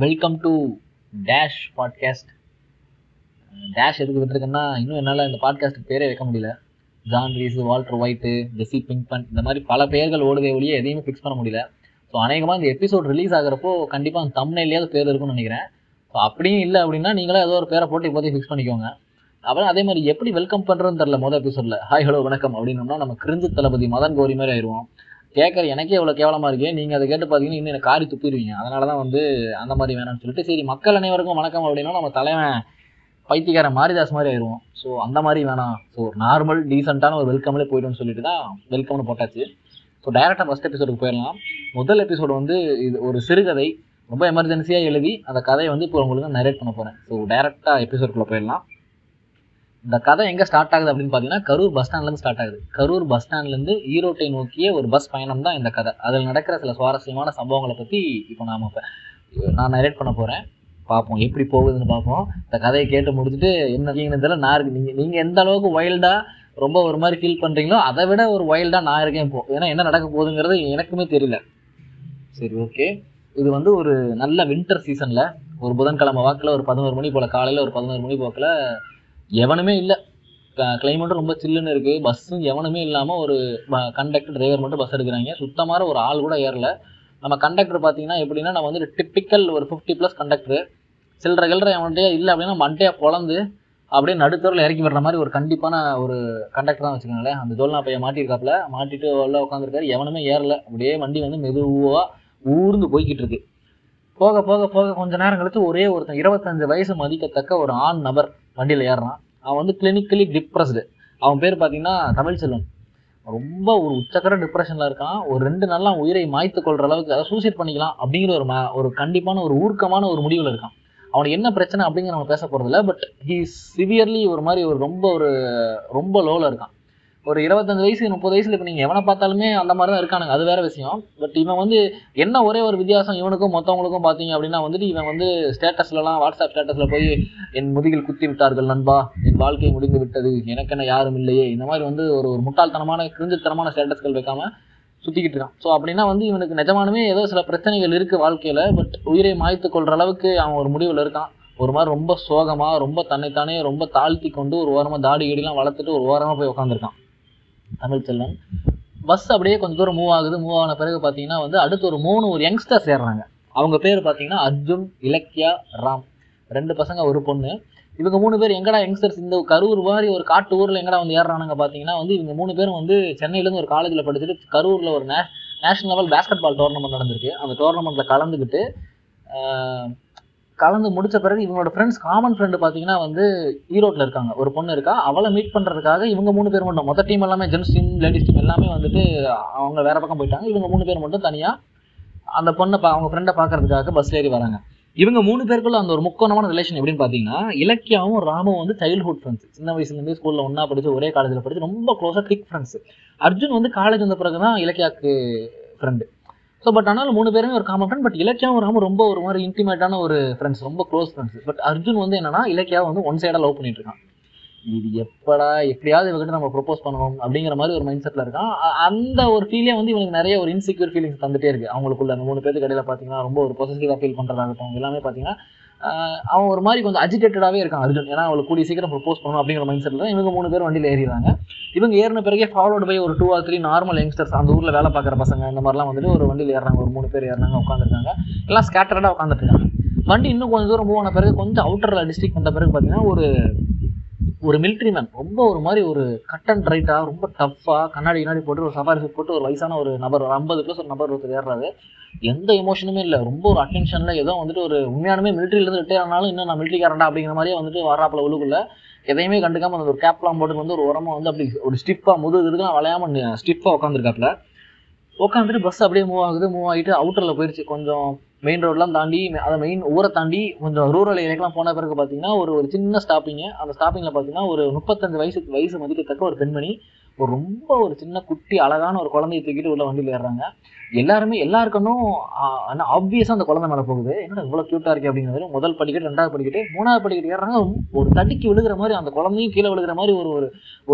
Welcome to dash podcast. Dash எதுக்கு விட்டுருக்குன்னா, இன்னும் என்னால் இந்த பாட்காஸ்ட்டுக்கு பேரே வைக்க முடியல. John Reese, Walter White, Jesse Pinkman, இந்த மாதிரி பல பெயர்கள் ஓடுதே ஒழிய எதையுமே ஃபிக்ஸ் பண்ண முடியல. ஸோ அநேகமாக இந்த எபிசோட் ரிலீஸ் ஆகிறப்போ கண்டிப்பாக அந்த தம்ப்நெயில்லையாவது பேர் இருக்குன்னு நினைக்கிறேன். ஸோ அப்படியும் இல்லை அப்படின்னா நீங்களே ஏதோ ஒரு பேரை போட்டு இப்போதையும் ஃபிக்ஸ் பண்ணிக்கோங்க. அப்புறம் அதே மாதிரி எப்படி வெல்கம் பண்ணுறதுன்னு தெரில. மொதல் எபிசோடில் ஹாய் ஹலோ வணக்கம் அப்படின்னோம்னா நம்ம கிரிஞ்சு தளபதி மதன் கோரி மாதிரி ஆயிடுவோம். கேட்குற எனக்கே எவ்வளோ கேவலமாக இருக்குது, நீங்கள் அதை கேட்டு பார்த்தீங்கன்னா இன்னும் எனக்கு காரி துப்பிடுவீங்க. அதனால தான் வந்து அந்த மாதிரி வேணாம்னு சொல்லிட்டு, சரி மக்கள் அனைவருக்கும் வணக்கம் அப்படின்னா நம்ம தலைவன் பைத்தியக்கார மாரிதாஸ் மாதிரி ஆயிடுவோம். ஸோ அந்த மாதிரி வேணாம், ஸோ ஒரு நார்மல் டீசெண்டான ஒரு வெல்கம்லேயே போய்ட்டுன்னு சொல்லிட்டு தான் வெல்கம்னு போட்டாச்சு. ஸோ டைரெக்டாக ஃபஸ்ட் எபிசோடுக்கு போயிடலாம். முதல் எபிசோடு வந்து இது ஒரு சிறுகதை, ரொம்ப எமர்ஜென்சியாக எழுதி அந்த கதையை வந்து இப்போ உங்களுக்கு நரேட் பண்ண போகிறேன். ஸோ டைரெக்டாக எபிசோடுக்குள்ளே போயிடலாம். இந்த கதை எங்கே ஸ்டார்ட் ஆகுது அப்படின்னு பார்த்தீங்கன்னா கரூர் பஸ் ஸ்டாண்ட்லேருந்து ஸ்டார்ட் ஆகுது. கரூர் பஸ் ஸ்டாண்ட்லேருந்து ஈரோட்டை நோக்கிய ஒரு பஸ் பயணம் தான் இந்த கதை. அதில் நடக்கிற சில சுவாரஸ்யமான சம்பவங்களை பற்றி இப்போ நான் நரேட் பண்ண போகிறேன். பார்ப்போம் எப்படி போகுதுன்னு பார்ப்போம். இந்த கதையை கேட்டு முடிச்சுட்டு என்ன நீங்கன்னு நான் இருக்கு, நீங்கள் எந்த அளவுக்கு வைல்டாக ரொம்ப ஒரு மாதிரி ஃபீல் பண்ணுறீங்களோ அதை விட ஒரு வைல்டாக நான் இருக்கேன் இப்போ. ஏன்னா என்ன நடக்க போகுதுங்கிறது எனக்குமே தெரியல. சரி ஓகே, இது வந்து ஒரு நல்ல வின்டர் சீசனில் ஒரு புதன்கிழமை வாக்கில் ஒரு 11 மணி போல், காலையில் ஒரு 11 மணி போக்கில் எவனுமே இல்லை, கிளைமேட்டும் ரொம்ப சில்லுன்னு இருக்குது, பஸ்ஸும் எவனுமே இல்லாமல் ஒரு கண்டக்டர் டிரைவர் மட்டும் பஸ் எடுக்கிறாங்க. சுத்தமாக ஒரு ஆள் கூட ஏறலை. நம்ம கண்டக்டர் பார்த்தீங்கன்னா எப்படின்னா நம்ம வந்து டிப்பிக்கல் ஒரு 50+ கண்டக்டர். சில்லற கிளற எவன்ட்டையா இல்லை அப்படின்னா மண்டையாக பொழந்து அப்படியே நடுத்தூரில் இறக்கி விடுற மாதிரி ஒரு கண்டிப்பான ஒரு கண்டக்டர் தான் வச்சுக்கோங்களேன். அந்த ஜோல்னா பைய மாட்டியிருக்காப்புல, மாட்டிட்டு எல்லாம் உட்காந்துருக்காரு, எவனுமே ஏறலை. அப்படியே வண்டி வந்து மெதுவாக ஊர்ந்து போய்கிட்டு இருக்கு. போக போக போக கொஞ்ச நேரம் கழித்து ஒரே ஒருத்தன் 25 வயசு மதிக்கத்தக்க ஒரு ஆண் நபர் வண்டியில் ஏறுறான். அவன் வந்து கிளினிக்கலி டிப்ரெஸ்டு. அவன் பேர் பார்த்தீங்கன்னா தமிழ் செல்வன். ரொம்ப ஒரு உச்சக்கர டிப்ரெஷனில் இருக்கான். ஒரு 2 நாளாக அவன் உயிரை மாய்த்து கொள்கிற அளவுக்கு, அதாவது சூசைட் பண்ணிக்கலாம் அப்படிங்கிற ஒரு கண்டிப்பான ஒரு ஊர்க்கமான ஒரு முடிவில் இருக்கான். அவனுக்கு என்ன பிரச்சனை அப்படிங்கிற நம்ம பேச போகிறதில்ல. பட் ஹீ சிவியர்லி ஒரு மாதிரி ரொம்ப லோவில் இருக்கான். ஒரு 25 வயசு 30 வயசில் இப்போ நீங்கள் எவனை பார்த்தாலுமே அந்த மாதிரி தான் இருக்கானுங்க, அது வேறு விஷயம். பட் இவன் வந்து என்ன ஒரே ஒரு வித்தியாசம் இவனுக்கும் மற்றவங்களுக்கும் பார்த்தீங்க அப்படின்னா வந்துட்டு, இவன் வந்து ஸ்டேட்டஸ்லலாம் வாட்ஸ்அப் ஸ்டேட்டஸில் போய் என் முதுகில் குத்தி விட்டார்கள் நண்பா, என் வாழ்க்கை முடிந்து விட்டது, எனக்கென்ன யாரும் இல்லையே, இந்த மாதிரி வந்து ஒரு முட்டாள்தனமான கிரிஞ்சுத்தனமான ஸ்டேட்டஸ்கள் வைக்காமல் சுற்றிக்கிட்டு இருக்கான். ஸோ அப்படின்னா வந்து இவனுக்கு நிஜமானமே ஏதோ சில பிரச்சனைகள் இருக்குது வாழ்க்கையில். பட் உயிரை மாய்த்து கொள்கிற அளவுக்கு அவன் ஒரு முடிவில் இருக்கான். ஒரு மாதிரி ரொம்ப சோகமாக, ரொம்ப தன்னைத்தானே ரொம்ப தாழ்த்தி கொண்டு ஒரு ஓரமாக தாடியெல்லாம் வளர்த்துட்டு ஒரு ஓரமாக போய் உட்காந்துருக்கான் தமிழ் செல்வன். பஸ் அப்படியே கொஞ்சம் தூரம் மூவ் ஆகுது. மூவ் ஆன பிறகு பார்த்தீங்கன்னா வந்து அடுத்து ஒரு 3 யங்ஸ்டர்ஸ் ஏறுறாங்க. அவங்க பேர் பார்த்தீங்கன்னா அர்ஜுன், இலக்கியா, ராம். 2 பசங்க ஒரு பொண்ணு. இவங்க 3 பேர் எங்கடா யங்ஸ்டர்ஸ் இந்த கரூர் மாதிரி ஒரு காட்டு ஊரில் எங்கடா வந்து ஏறுறானுங்க பார்த்தீங்கன்னா வந்து இவங்க 3 பேரும் வந்து சென்னையிலேருந்து ஒரு காலேஜில் படிச்சுட்டு கரூரில் ஒரு national level basketball tournament நடந்திருக்கு. அந்த டோர்னமெண்ட்டில் கலந்து முடித்த பிறகு இவங்களோட ஃப்ரெண்ட்ஸ், காமன் ஃப்ரெண்டு பார்த்தீங்கன்னா வந்து ஈரோட்டில் இருக்காங்க. ஒரு பொண்ணு இருக்கா, அவளை மீட் பண்ணுறதுக்காக இவங்க 3 பேர் மட்டும், மொத்த டீம் எல்லாமே ஜென்ஸ் டீம் லேடிஸ் டீம் எல்லாமே வந்துட்டு அவங்க வேறு பக்கம் போயிட்டாங்க. இவங்க 3 பேர் மட்டும் தனியாக அந்த பொண்ணை அவங்க ஃப்ரெண்டை பார்க்கறதுக்காக பஸ் ஏறி வராங்க. இவங்க 3 பேருக்குள்ள அந்த ஒரு முக்கோணமான ரிலேஷன் எப்படின்னு பார்த்தீங்கன்னா, இலக்கியாவும் ராமும் வந்து சைல்ட்ஹுட் ஃப்ரெண்ட்ஸ், சின்ன வயசுலேருந்து ஸ்கூலில் ஒன்றா படித்து ஒரே காலேஜில் படித்து ரொம்ப க்ளோஸாக கிளிக் ஃப்ரெண்ட்ஸ். அர்ஜுன் வந்து காலேஜ் வந்த பிறகு தான் இலக்கியாவுக்கு ஃப்ரெண்டு. ஸோ பட் ஆனாலும் 3 பேருமே ஒரு காமன் ஃப்ரெண்ட். பட் இலக்கியாவும் ராமும் ரொம்ப ஒரு மாதிரி இன்டிமேட்டான ஒரு ஃப்ரெண்ட்ஸ், ரொம்ப க்ளோஸ் ஃப்ரெண்ட்ஸ். பட் அர்ஜுன் வந்து என்னன்னா இலக்கியாவை வந்து ஒன் சைடாக லவ் பண்ணிட்டு இருக்கான். இது எப்படியாவது இவங்கிட்ட நம்ம ப்ரொப்போஸ் பண்ணணும் அப்படிங்கிற மாதிரி ஒரு மைண்ட் செட்டில் இருக்கான். அந்த ஒரு ஃபீலே வந்து இவனுக்கு நிறைய ஒரு இன்செக்யூர் ஃபீலிங்ஸ் தந்துட்டே இருக்கு அவங்களுக்குள்ள. அந்த 3 பேருக்கு இடையில பார்த்தீங்கன்னா ரொம்ப ஒரு பொசசிவாக ஃபீல் பண்ணுறதாகட்டும், எல்லாமே பார்த்தீங்கன்னா அவன் ஒரு மாதிரி கொஞ்சம் அஜிடேட்டடாகவே இருக்கான் அர்ஜுன். ஏன்னா அவளுக்கு கூடிய சீக்கிரம் ப்ரொப்போஸ் பண்ணணும் அப்படிங்கிற மைண்ட் செட்டில் தான் இவங்க 3 பேர் வண்டியில் ஏறிடுறாங்க. இவங்க ஏறின பிறகே ஃபார்வர்டு போய் ஒரு 2 or 3 நார்மல் யங்ஸ்டர்ஸ், அந்த ஊரில் வேலை பார்க்குற பசங்க, இந்த மாதிரிலாம் வந்துட்டு ஒரு வண்டியில் ஏறுறாங்க. ஒரு 3 பேர் ஏறினாங்க, உட்காந்துருக்காங்க, எல்லாம் ஸ்கேட்டர்டாக உட்காந்துருக்காங்க. வண்டி இன்னும் கொஞ்சம் தூரம் மூவ் ஆன பிறகு கொஞ்சம் அவுட்டரில் டிஸ்ட்ரிக்ட் வந்த பிறகு பார்த்தீங்கன்னா ஒரு மிலிட்ரி மேன், ரொம்ப ஒரு மாதிரி ஒரு கட் அண்ட் ரைட்டாக, ரொம்ப டஃப்பாக, கண்ணாடி போட்டு ஒரு சஃபாரி சூட் போட்டு ஒரு வயசான ஒரு நபர், ஒரு 50+ ஒரு நபர் ஒருத்தர் ஏறாரு. எந்த எமோஷனுமே இல்லை, ரொம்ப ஒரு அட்டென்ஷனில் ஏதோ வந்துட்டு ஒரு உண்மையானுமே மிலிட்ரியிலேருந்து ரிட்டையர் ஆனாலும் இன்னும் நான் மிலிட்ரிக்காரண்டா அப்படிங்கிற மாதிரியே வந்துட்டு வராப்பில் உழுக்குள்ள எதையுமே கண்டுக்காம அந்த ஒரு கேப்லாம் போட்டு வந்து ஒரு உரமாக வந்து அப்படி ஒரு ஸ்டிஃபாக முதுகுலாம் வளையாமல் ஸ்டிஃபாக உட்காந்துருக்காப்புல. உட்காந்துட்டு பஸ் அப்படியே மூவ் ஆகுது. மூவ் ஆகிட்டு அவுட்டரில் போயிடுச்சு. கொஞ்சம் மெயின் ரோடெலாம் தாண்டி, அதை மெயின் ஊரை தாண்டி கொஞ்சம் ரூரல் ஏரியாக்கெலாம் போன பிறகு பார்த்தீங்கன்னா ஒரு சின்ன ஸ்டாப்பிங்கு. அந்த ஸ்டாப்பிங்கில் பார்த்தீங்கன்னா ஒரு 35 வயசு மதிக்கத்தக்க ஒரு பெண்மணி ரொம்ப ஒரு சின்ன குட்டி அழகான ஒரு குழந்தைய தூக்கிட்டு உள்ள வண்டியில் ஏறுறாங்க. எல்லாருமே எல்லாருக்கணும் ஆனால் ஆப்வியஸாக அந்த குழந்தை மேலே போகுது, என்னடா இவ்வளோ க்யூட்டாக இருக்குது அப்படிங்கிறது. முதல் படிக்கட்டு, ரெண்டாவது படிக்கட்டு, மூணாவது படிக்கட்டு ஏறுறாங்க. ஒரு தட்டிக்கு விழுகிற மாதிரி அந்த குழந்தையும் கீழே விழுகிற மாதிரி ஒரு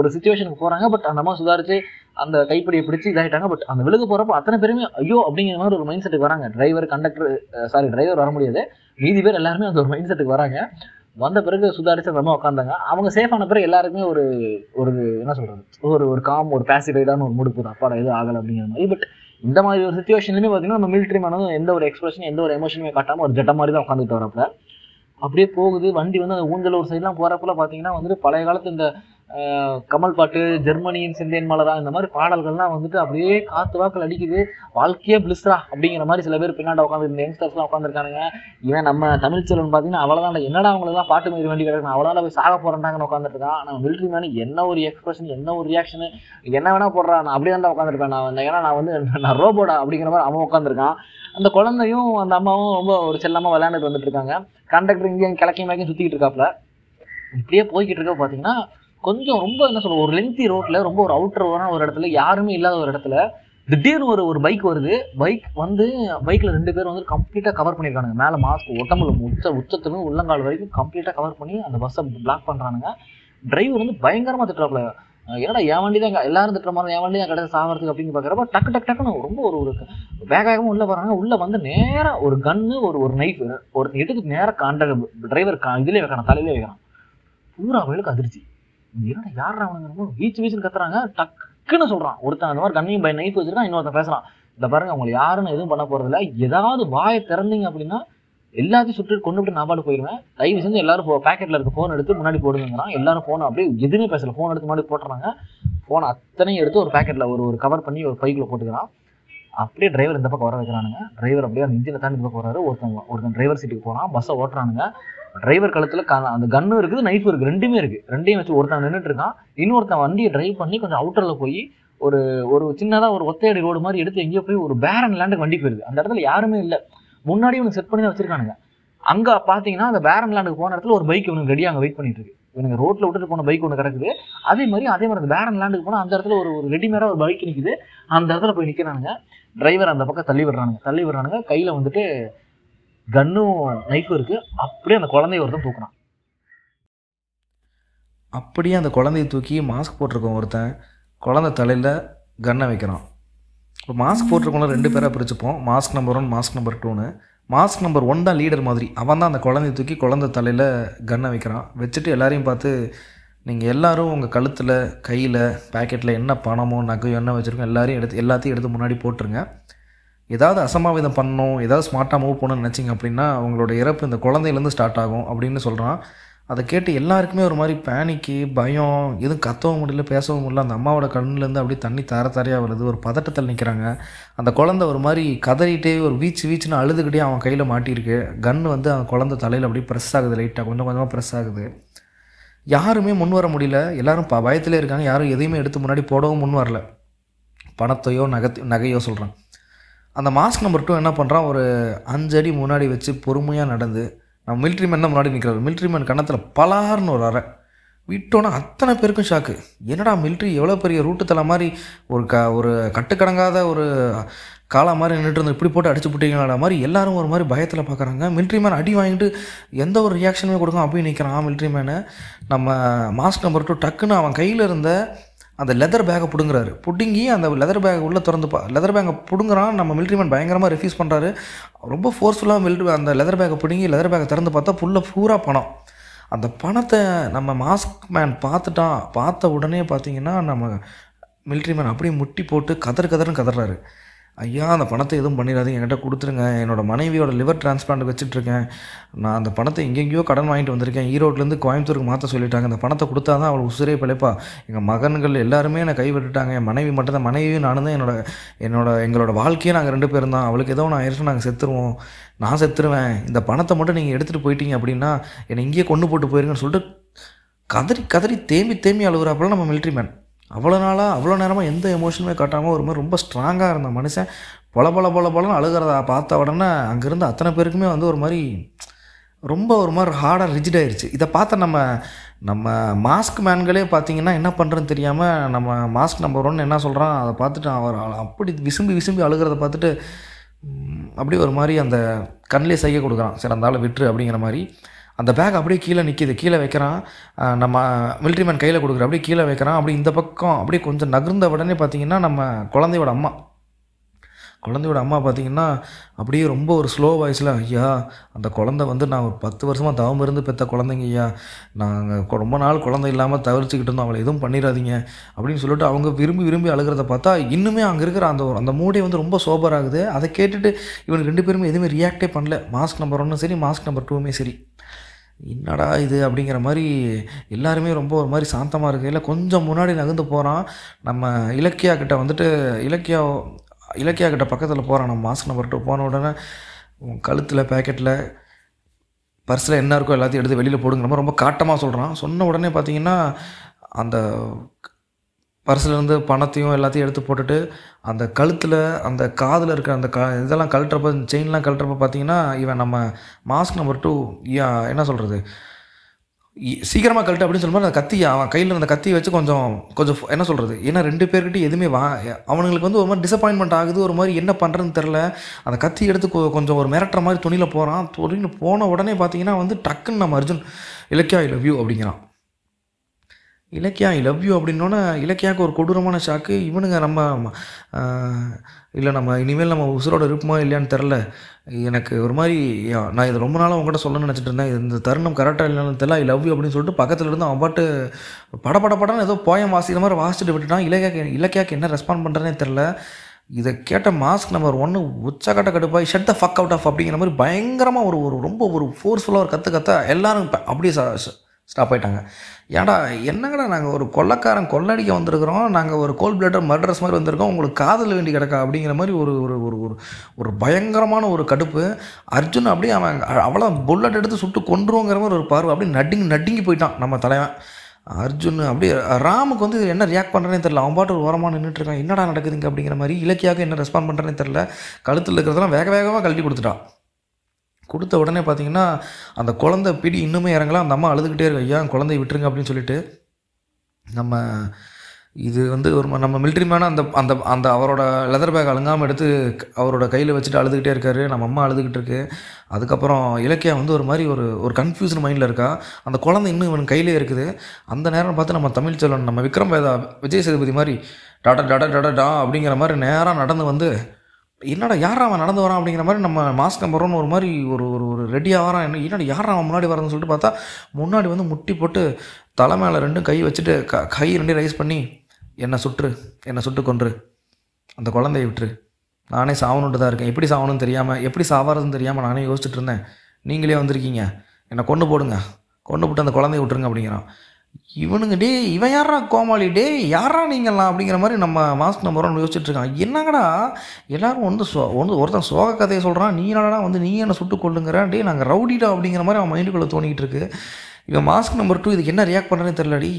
ஒரு சுச்சுவேஷனுக்கு போகிறாங்க. பட் அந்த மாதிரி சுதாரிச்சு அந்த கைப்படியை பிடிச்சி இதாகிட்டாங்க. பட் அந்த விழுகு போகிறப்போ அத்தனை பேருமே ஐயோ அப்படிங்கிற மாதிரி ஒரு மைண்ட் செட்டுக்கு வராங்க. டிரைவர், கண்டக்டர், சாரி டிரைவர் வர முடியாது, மீதி பேர் எல்லாருமே அந்த ஒரு மைண்ட் செட்டுக்கு வராங்க. வந்த பிறகு சுதாரிச்சு அந்த மாதிரி உட்காந்தாங்க. அவங்க சேஃப் ஆன பிறகு எல்லாருக்குமே ஒரு ஒரு என்ன சொல்கிறது, ஒரு ஒரு காம், ஒரு பேசிஃபைடான ஒரு மூடு போகுது, அப்பாடா எதுவும் ஆகலை அப்படிங்கிற மாதிரி. பட் இந்த மாதிரி ஒரு சுச்சுவேஷன்லேயுமே பார்த்தீங்கன்னா நம்ம மிலிட்ரி மேனதும் எந்த ஒரு எக்ஸ்பிரஷன், எந்த ஒரு எமோஷனுமே காட்டாமல் ஒரு ஜட்ட மாதிரி தான் உட்காந்துட்டு வரப்போ அப்படியே போகுது வண்டி. வந்து அந்த ஊஞ்சலூர் சைட்லாம் போகிறப்பல பார்த்தீங்கன்னா வந்துட்டு பழைய காலத்து இந்த கமல் பாட்டு, ஜெர்மனியின் சிந்தேன் மலரா, இந்த மாதிரி பாடல்கள்லாம் வந்துட்டு அப்படியே காற்று வாக்கள் அடிக்குது. வாழ்க்கையே பிளிஸ்ரா அப்படிங்கிற மாதிரி சில பேர் பின்னாடி உட்காந்து இந்த யங்ஸ்டர்ஸ்லாம் உட்காந்துருக்கானுங்க. ஏன் நம்ம தமிழ் செல்வன் பார்த்தீங்கன்னா அவ்வளோதான், என்னடா அவங்களெல்லாம் பாட்டு மாதிரி வேண்டி கிடக்கு, அவ்வளோதான் போய் சாக போகிறாங்கன்னு உட்காந்துருக்கான். ஆனால் மிலிட்ரி மேனு என்ன ஒரு எக்ஸ்பிரஷன், என்ன ஒரு ரியாக்ஷனு, என்ன வேணா போடுறா, நான் அப்படியே தான் உட்காந்துருப்பேன், நான் ஏன்னா நான் வந்து நான் ரோபோடா அப்படிங்கிற மாதிரி அவன் உட்காந்துருக்கான். அந்த குழந்தையும் அந்த அம்மாவும் ரொம்ப ஒரு செல்லமாக விளையாண்டுட்டு வந்துட்டு இருக்காங்க. கண்டக்டர் இங்கேயும் கிழக்கையும் மேக்கையும் சுற்றிக்கிட்டு இருக்காப்புல. இப்படியே போய்கிட்டு இருக்க பார்த்தீங்கன்னா கொஞ்சம் ரொம்ப என்ன சொல்லுவோம், ஒரு லெங்க்தி ரோட்ல ரொம்ப ஒரு அவுட்டரான ஒரு இடத்துல, யாருமே இல்லாத ஒரு இடத்துல திடீர்னு ஒரு பைக் வருது. பைக் வந்து பைக்ல ரெண்டு பேர் வந்து கம்ப்ளீட்டா கவர் பண்ணியிருக்கானுங்க. மேல மாஸ்க், உடம்புல உச்சத்துக்கு உள்ளங்கால் வரைக்கும் கம்ப்ளீட்டா கவர் பண்ணி அந்த பஸ்ஸை பிளாக் பண்றானுங்க. டிரைவர் வந்து பயங்கரமா திட்டுறாப்புல, ஏன்னா என் வண்டி தான் எல்லாரும் திட்டுற மாதிரி, என் வண்டி தான் கிடையாது சாகிறதுக்கு அப்படின்னு பார்க்குறப்ப டக்கு டக்கு டக்குன்னு ரொம்ப ஒரு ஒரு வேகமாக உள்ளே வராங்க. உள்ளே வந்து நேராக ஒரு கன்னு, ஒரு நைஃப், ஒரு எடுத்துக்கு நேராக காண்டாக்ட் டிரைவர் இதுலேயே வைக்கிறான், தலையிலே வைக்கிறான். பூரா அவளுக்கு அதிர்ச்சி, ஏன்னா யார் அவனுங்க வீச்சு வீச்சுன்னு கத்துறாங்க. டக்குன்னு சொல்கிறான் ஒருத்தன் அந்த மாதிரி கண்ணையும் நைஃப் வச்சுருக்கான், இன்னொருத்தன் பேசுகிறான், இந்த பாருங்க அவங்களை யாருன்னு எதுவும் பண்ண போகிறதில்ல, ஏதாவது வாயை திறந்தீங்க அப்படின்னா எல்லாத்தையும் சுட்டு கொண்டு விட்டு நான் பாடு போயிடுவேன், தயவு செஞ்சு எல்லாரும் பேக்கெட்டில் இருக்க ஃபோன் எடுத்து முன்னாடி போடுங்கிறான். எல்லாரும் ஃபோனை அப்படியே எதுவுமே பேசல, ஃபோன் எடுத்து முன்னாடி போட்டுறாங்க. ஃபோனை அத்தனையும் எடுத்து ஒரு பேக்கெட்டில் ஒரு கவர் பண்ணி ஒரு பைக்கில் போட்டுக்கிறான். அப்படியே டிரைவர் இந்த பக்கம் வர வைக்கிறானுங்க. டிரைவர் அப்படியே அந்த இன்ஜினை தாண்டி இந்த பக்கம் வராரு. ஒருத்தன் டிரைவர் சீட்டுக்கு போகிறான், பஸ்ஸை ஓட்டுறானுங்க. டிரைவர் கழுத்தில் அந்த கன்னும் இருக்குது, நைஃபும் இருக்குது, ரெண்டுமே இருக்குது. ரெண்டையும் வச்சு ஒருத்தன் நின்றுட்டு இருக்கான், இன்னொருத்தன் வண்டியை டிரைவ் பண்ணி கொஞ்சம் அவுட்டரில் போய் ஒரு ஒரு சின்னதாக ஒரு ஒத்தையடி ரோடு மாதிரி எடுத்து எங்கேயோ போய் ஒரு பேரன் லேண்டுக்கு வண்டி போயிடுது. அந்த இடத்துல யாருமே இல்லை, முன்னாடி இவனுக்கு செட் பண்ணி தான் வச்சிருக்கானுங்க. அங்கே பார்த்தீங்கன்னா அந்த பேரன் லேண்டுக்கு போன இடத்துல ஒரு பைக் இவனுக்கு ரெடியாக அங்கே வெயிட் பண்ணிட்டு இருக்கு. இவனுக்கு ரோட்டில் விட்டுட்டு போன பைக் ஒன்று கிடக்குது. அதே மாதிரி அந்த பேரன் லேண்டுக்கு போனால் அந்த இடத்துல ஒரு ரெடிமேடாக ஒரு பைக் நிற்குது. அந்த இடத்துல போய் நிற்கிறானுங்க. டிரைவர் அந்த பக்கம் தள்ளி விடுறானுங்க. கையில் வந்துட்டு கன்னும் நைஃபும் இருக்குது. அப்படியே அந்த குழந்தைய ஒருத்தன் தூக்குறான். அப்படியே அந்த குழந்தைய தூக்கி மாஸ்க் போட்டிருக்கோம் ஒருத்தன் குழந்தை தலையில் கன்னை வைக்கிறான். இப்போ மாஸ்க் போட்டிருக்கோம்ல ரெண்டு பேராக பிரிச்சுப்போம், மாஸ்க் நம்பர் 1, மாஸ்க் நம்பர் 2ன்னு. மாஸ்க் நம்பர் 1 தான் லீடர் மாதிரி, அவன் தான் அந்த குழந்தைய தூக்கி குழந்தை தலையில் கன்னை வைக்கிறான். வச்சுட்டு எல்லாரையும் பார்த்து, நீங்கள் எல்லோரும் உங்கள் கழுத்தில், கையில், பேக்கெட்டில் என்ன பணமோ நகையோ என்ன வச்சுருக்கோம் எல்லாத்தையும் எடுத்து முன்னாடி போட்டுருங்க. ஏதாவது அசம்பாவிதம் பண்ணணும், ஏதாவது ஸ்மார்ட்டாக மூவ் பண்ணணும்னு நினச்சிங்க அப்படின்னா அவங்களோட இறப்பு இந்த குழந்தையிலேருந்து ஸ்டார்ட் ஆகும் அப்படின்னு சொல்கிறான். அதை கேட்டு எல்லாருக்குமே ஒரு மாதிரி பேனிக்கு, பயம், எதுவும் கத்தவும் முடியல, பேசவும் முடியல. அந்த அம்மாவோட கண்ணுலேருந்து அப்படியே தண்ணி தாரையாக வருது. ஒரு பதட்டத்தில் நிற்கிறாங்க. அந்த குழந்தை ஒரு மாதிரி கதறிட்டே ஒரு வீச்சுன்னு அழுதுகிட்டே அவன் கையில் மாட்டியிருக்கு. கன்று வந்து அவன் குழந்தை தலையில் அப்படியே ப்ரெஸ் ஆகுது, லைட்டாக கொஞ்சம் கொஞ்சமாக ப்ரெஸ் ஆகுது. யாருமே முன் வர முடியல, எல்லோரும் பயத்திலே இருக்காங்க. யாரும் எதையுமே எடுத்து முன்னாடி போடவும் முன் வரல, பணத்தையோ நகையோ சொல்கிறாங்க. அந்த மாஸ்க் நம்பர் 2 என்ன பண்ணுறான், ஒரு 5 அடி முன்னாடி வச்சு பொறுமையாக நடந்து, நம்ம மிலிட்ரி மேன் தான் முன்னாடி நிற்கிறாரு. மிலிட்ரி மேன் கன்னத்தில் பலார்னு ஒரு அறை விட்டோன்னா அத்தனை பேருக்கும் ஷாக்கு. என்னடா மிலிட்ரி எவ்வளோ பெரிய ரூட்டு தலை மாதிரி ஒரு கட்டுக்கடங்காத ஒரு காலா மாதிரி நின்றுட்டு இருந்து இப்படி போட்டு அடிச்சு போட்டிங்களா மாதிரி எல்லாரும் ஒரு மாதிரி பயத்தில் பார்க்குறாங்க. மிலிட்ரி மேன் அடி வாங்கிட்டு எந்த ஒரு ரியாக்ஷனுமே கொடுக்கும் அப்படின்னு நிற்கிறான் மிலிட்ரி மேனு. நம்ம மாஸ்க் நம்பர் 2 டக்குன்னு அவன் கையில் இருந்த அந்த லெதர் பேக்கை பிடுங்குறாரு. பிடுங்கி அந்த லெதர் பேக்கை உள்ளே திறந்துப்பா லெதர் பேக்கை பிடுங்குறான். நம்ம மிலிட்ரி மேன் பயங்கரமாக ரெஃப்யூஸ் பண்ணுறாரு. ரொம்ப ஃபோர்ஸ்ஃபுல்லாக அந்த லெதர் பேக்கை பிடுங்கி லெதர் பேக்கை திறந்து பார்த்தா பூரா பணம். அந்த பணத்தை நம்ம மாஸ்க் மேன் பார்த்த உடனே பார்த்தீங்கன்னா நம்ம மிலிட்ரி மேன் அப்படியே முட்டி போட்டு கதறுன்னு கதறாரு. ஐயா அந்த பணத்தை எதுவும் பண்ணிடாதீங்க, என்கிட்ட கொடுத்துருங்க, என்னோடய மனைவியோட லிவர் டிரான்ஸ்பிளான்ட் வச்சுட்ருக்கேன், நான் அந்த பணத்தை எங்கெங்கேயோ கடன் வாங்கிட்டு வந்திருக்கேன், ஈரோட்லேருந்து கோயம்புத்தூருக்கு மாற்ற சொல்லிட்டாங்க, இந்த பணத்தை கொடுத்தா தான் அவளுக்கு உசுரே பிழைப்பா, எங்கள் மகன்கள் எல்லாருமே என்னை கைவிட்டுட்டாங்க, என் மனைவி மட்டும் தான், மனைவியும் நானும் தான், எங்களோட வாழ்க்கையே நாங்கள் 2 பேரும் தான், அவளுக்கு ஏதோ ஒன்று ஆயிடுச்சு, நான் செத்துருவேன், இந்த பணத்தை மட்டும் நீங்கள் எடுத்துகிட்டு போயிட்டீங்க அப்படின்னா என்னை இங்கேயே கொண்டு போட்டு போயிருங்கன்னு சொல்லிட்டு கதறி தேம்பி அழுகுறாப்புல நம்ம மிலிட்ரி மேன். அவ்வளோ நேரமாக எந்த எமோஷனுமே காட்டாமல் ஒரு மாதிரி ரொம்ப ஸ்ட்ராங்காக இருந்த மனுஷன் பலன்னு அழுகிறதா பார்த்த உடனே அங்கேருந்து அத்தனை பேருக்குமே வந்து ஒரு மாதிரி ரொம்ப ஒரு மாதிரி ஹார்டாக ரிஜிட் ஆயிடுச்சு. இதை பார்த்த நம்ம நம்ம மாஸ்க் மேன்களே பார்த்தீங்கன்னா என்ன பண்ணுறதுன்னு தெரியாமல் நம்ம மாஸ்க் நம்பர் ஒன்று என்ன சொல்கிறான் அதை பார்த்துட்டு அவர் அப்படி விசும்பி விசும்பி அழுகிறத பார்த்துட்டு அப்படி ஒரு மாதிரி அந்த கண்ணிலே செய்ய கொடுக்குறான். சரி அந்த ஆளை விட்டுரு அப்படிங்கிற மாதிரி. அந்த பேக் அப்படியே கீழே நிற்கிது, கீழே வைக்கிறான். நம்ம மிலிட்ரி மேன் கையில் கொடுக்குற அப்படியே கீழே வைக்கிறான். அப்படி இந்த பக்கம் அப்படியே கொஞ்சம் நகர்ந்த உடனே பார்த்திங்கன்னா நம்ம குழந்தையோட அம்மா, குழந்தையோட அம்மா பார்த்திங்கன்னா அப்படியே ரொம்ப ஒரு ஸ்லோ வாய்ஸில், ஐயா அந்த குழந்தை வந்து நான் ஒரு 10 வருஷமாக தவம் இருந்து பெற்ற குழந்தைங்க ஐயா, நாங்கள் ரொம்ப நாள் குழந்தை இல்லாமல் தவிர்த்துக்கிட்டு இருந்தோம், அவளை எதுவும் பண்ணிடாதீங்க அப்படின்னு சொல்லிட்டு அவங்க விரும்பி விரும்பி அழுகிறத பார்த்தா இன்னுமே அங்கே இருக்கிற அந்த அந்த மூடே வந்து ரொம்ப சோபராகுது. அதை கேட்டுட்டு இவனுக்கு 2 பேருமே எதுவுமே ரியாக்டே பண்ணல. மாஸ்க் நம்பர் 1 சரி, மாஸ்க் நம்பர் 2மே சரி. என்னடா இது அப்படிங்கிற மாதிரி எல்லாருமே ரொம்ப ஒரு மாதிரி சாந்தமாக இருக்கையில் கொஞ்சம் முன்னாடி நகர்ந்து போகிறான். நம்ம இலக்கியா கிட்ட வந்துட்டு இலக்கியா கிட்ட பக்கத்தில் போகிறான். நம்ம மாஸ்க் நம்பர் 2 போன உடனே கழுத்தில் பேக்கெட்டில் பர்ஸில் என்ன இருக்கோ எல்லாத்தையும் எடுத்து வெளியில் போடுங்கிற மாதிரி ரொம்ப காட்டமாக சொல்கிறான். சொன்ன உடனே பார்த்திங்கன்னா அந்த பர்ஸ்லேருந்து பணத்தையும் எல்லாத்தையும் எடுத்து போட்டுட்டு அந்த கழுத்தில் அந்த காதில் இருக்கிற அந்த இதெல்லாம் கழட்டுறப்ப செயின்லாம் கழட்டுறப்ப பார்த்திங்கன்னா இவன் நம்ம மாஸ்க் நம்பர் 2 என்ன சொல்கிறது, சீக்கிரமாக கழட்டு அப்படின்னு சொல்லும்போது அந்த கத்தி அவன் கையில் இருந்த கத்தி வச்சு கொஞ்சம் கொஞ்சம் என்ன சொல்கிறது, ஏன்னா 2 பேர்கிட்ட எதுவுமே அவனுங்களுக்கு வந்து ஒரு மாதிரி டிசப்பாயின்மெண்ட் ஆகுது. ஒரு மாதிரி என்ன பண்ணுறதுன்னு தெரில. அந்த கத்தி எடுத்து கொஞ்சம் ஒரு மிரட்டுற மாதிரி துணியில் போகிறான். துணியில் போன உடனே பார்த்திங்கன்னா வந்து டக்குன்னு நம்ம Arjun Ilakkiya I love you அப்படிங்கிறான். இலக்கியா ஐ லவ் யூ அப்படின்னோன்னா இலக்கியாவுக்கு ஒரு கொடூரமான ஷாக்கு. இவனுங்க நம்ம இல்லை நம்ம இனிமேல் நம்ம உசுரோட இருப்போமா இல்லையான்னு தெரில, எனக்கு ஒரு மாதிரி நான் இது ரொம்ப நாளாக உங்கள்கிட்ட சொல்லணும்னு நினச்சிட்டு இருந்தேன், இந்த தருணம் கரெக்டாக இல்லைன்னு தெரியல, ஐ லவ் யூ அப்படின்னு சொல்லிட்டு பக்கத்தில் இருந்து அவன் பாட்டு படன்னு ஏதோ போயம் வாசிக்கிற மாதிரி வாசிச்சுட்டு விட்டுட்டான். இலக்கியாவுக்கு என்ன ரெஸ்பாண்ட் பண்ணுறதுனே தெரில. இதை கேட்ட மாஸ்க் நம்பர் 1 உச்சக்கட்ட கடுப்பாய் shut the fuck out of அப்படிங்கிற மாதிரி பயங்கரமாக ஒரு ரொம்ப ஒரு ஃபோர்ஸ்ஃபுல்லாக ஒரு கற்று எல்லோரும் அப்படியே ஸ்டாப் ஆகிட்டாங்க. ஏன்டா என்னங்கடா நாங்கள் ஒரு கொள்ளைக்காரன் கொள்ளடிக்க வந்திருக்கிறோம், நாங்கள் ஒரு கோல் பிளட்டர் மர்டர்ஸ் மாதிரி வந்திருக்கோம், உங்களுக்கு காதல் வேண்டி கிடக்கா அப்படிங்கிற மாதிரி ஒரு ஒரு ஒரு ஒரு பயங்கரமான ஒரு கடுப்பு. அர்ஜுன் அப்படியே அவன் அவ்வளோ புல்லட் எடுத்து சுட்டு கொன்றுங்கிற மாதிரி ஒரு பார்வை. அப்படியே நடுங்கி போயிட்டான் நம்ம தலைவன் அர்ஜுன். அப்படியே ராமுக்கு வந்து என்ன ரியாக்ட் பண்ணுறேன்னே தெரில. அவன் பாட்டு ஒரு ஓரமாக நின்றுட்டுருக்கான். என்னடா நடக்குதுங்க அப்படிங்கிற மாதிரி. இலக்கியாவுக்கு என்ன ரெஸ்பாண்ட் பண்ணுறேன்னே தெரில. கழுத்தில் இருக்கிறதெல்லாம் வேகமாக கழட்டி கொடுத்துட்டான். கொடுத்த உடனே பார்த்திங்கன்னா அந்த குழந்தை பிடி இன்னுமே இறங்கலாம். அந்த அம்மா அழுதுகிட்டே இருக்கு, ஐயா குழந்தைய விட்டுருங்க அப்படின்னு சொல்லிட்டு. நம்ம இது வந்து ஒரு நம்ம மிலிட்ரி மேனாக அந்த அந்த அந்த அவரோட லெதர் பேக் அழுங்காமல் எடுத்து அவரோட கையில் வச்சுட்டு அழுதுகிட்டே இருக்காரு. நம்ம அம்மா அழுதுகிட்டு இருக்கு. அதுக்கப்புறம் இலக்கியா வந்து ஒரு மாதிரி ஒரு கன்ஃபியூஷன் மைண்டில் இருக்கா. அந்த குழந்தை இன்னும் இவன் கையிலே இருக்குது. அந்த நேரம் பார்த்து நம்ம தமிழ் செல்வன் நம்ம விக்ரம் வேதா விஜய் சேதுபதி மாதிரி டாடா டாடா டாடா டா அப்படிங்கிற மாதிரி நேராக நடந்து வந்து என்னடா யார் அவன் நடந்து வரான் அப்படிங்கிற மாதிரி நம்ம மாஸ்க் நம்பர்னு ஒரு மாதிரி ஒரு ஒரு ரெடியாக வரான். என்ன என்னடா யார் அவன் முன்னாடி வரதுன்னு சொல்லிட்டு பார்த்தா முன்னாடி வந்து முட்டி போட்டு தலை மேலே 2 கை வச்சுட்டு கை 2 ரைஸ் பண்ணி என்னை சுட்டு கொன்று, அந்த குழந்தைய விட்டுரு, நானே சாவணுன்ட்டு தான் இருக்கேன், எப்படி சாவணும்னு தெரியாமல் எப்படி சாவாரதுன்னு தெரியாமல் நானே யோசிச்சுட்டு இருந்தேன், நீங்களே வந்திருக்கீங்க, என்னை கொண்டு போடுங்க, கொண்டு போட்டு அந்த குழந்தைய விட்டுருங்க அப்படிங்கிறான். இவனுங்க டே இவன் யாரா கோமாளி, டே யாரா நீங்கள்லாம் அப்படிங்கிற மாதிரி நம்ம மாஸ்க் நம்பர் 1 யோசிச்சுட்டு இருக்கான். என்னங்கடா எல்லோரும் வந்து ஒருத்தன் சோக கதையை சொல்கிறான், நீ என்னடா வந்து நீ என்னை சுட்டு கொள்ளுங்கிற, டே நாங்கள் ரவுடிடா அப்படிங்கிற மாதிரி அவன் மைண்டுக்குள்ளே தோணிக்கிட்டு இருக்கு. இவன் மாஸ்க் நம்பர் 2 இதுக்கு என்ன ரியாக்ட் பண்ணுறேன்னு தெரியலடி.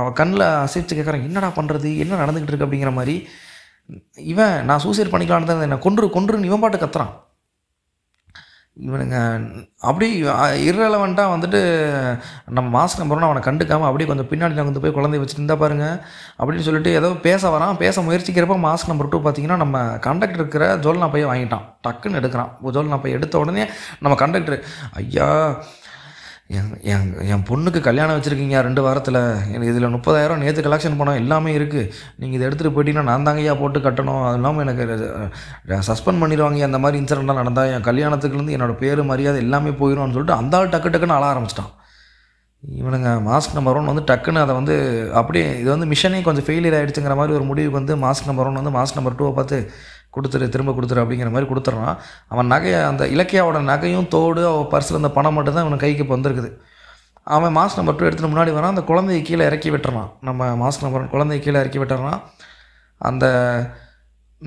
அவன் கண்ணில் அசைச்சு கேட்குறான், என்னடா பண்ணுறது, என்ன நடந்துக்கிட்டு இருக்கு அப்படிங்கிற மாதிரி. இவன் நான் சூசைட் பண்ணிக்கலான்னு தான் என்னை கொன்று இவன் பாட்டு கத்துறான். இவனுங்க அப்படி இரலவெண்ட்டாக வந்துட்டு நம்ம மாஸ்க் நம்பர்னு அவனை கண்டுக்காமல் அப்படியே கொஞ்சம் பின்னாடி நகர்ந்து போய் குழந்தைய வச்சுட்டு இருந்தா பாருங்க அப்படின்னு சொல்லிட்டு ஏதோ பேச வரான். பேச முயற்சிக்கிறப்ப மாஸ்க் நம்பர் 2 பார்த்திங்கன்னா நம்ம கண்டக்டர் இருக்கிற ஜோல்னா பையை வாங்கிட்டான். டக்குன்னு எடுக்கிறான் ஜோல்னா பையை. எடுத்த உடனே நம்ம கண்டக்டர், ஐயா என் பொண்ணுக்கு கல்யாணம் வச்சுருக்கீங்க 2 வாரத்தில், எனக்கு இதில் 30,000 நேற்று கலெக்ஷன் பண்ணோம், எல்லாமே இருக்குது, நீங்கள் இதை எடுத்துகிட்டு போயிட்டீங்கன்னா நான் தாங்கயா போட்டு கட்டணும், அது இல்லாமல் எனக்கு சஸ்பெண்ட் பண்ணிடுவாங்க, அந்த மாதிரி இன்சிடெண்ட்லாம் நடந்தால் என் கல்யாணத்துக்குலேருந்து என்னோடய பேர் மரியாதை எல்லாமே போயிடும்னு சொல்லிட்டு அந்த ஆள் டக்குன்னு அழ ஆரம்பிச்சிட்டான். இவனுங்க மாஸ்க் நம்பர் 1 வந்து டக்குன்னு அதை வந்து அப்படியே இது வந்து மிஷனே கொஞ்சம் ஃபெயிலியர் ஆகிடுச்சுங்கிற மாதிரி ஒரு முடிவுக்கு வந்து மாஸ்க் நம்பர் 1 வந்து மாஸ்க் நம்பர் 2வை பார்த்து திரும்ப கொடுத்துரு அப்படிங்கிற மாதிரி கொடுத்துட்றான். அவன் நகையை அந்த இலக்கியாவோட நகையும் தோடு அவன் பர்ஸில் அந்த பணம் மட்டும் தான் அவன் கைக்கு இப்போ வந்திருக்குது. அவன் மாஸ்க் நம்பர் 2 எடுத்துகிட்டு முன்னாடி வரான். அந்த குழந்தையை கீழே இறக்கி விட்டுறான். நம்ம மாஸ்க் நம்பர் 1 குழந்தையை கீழே இறக்கி விட்டுறான். அந்த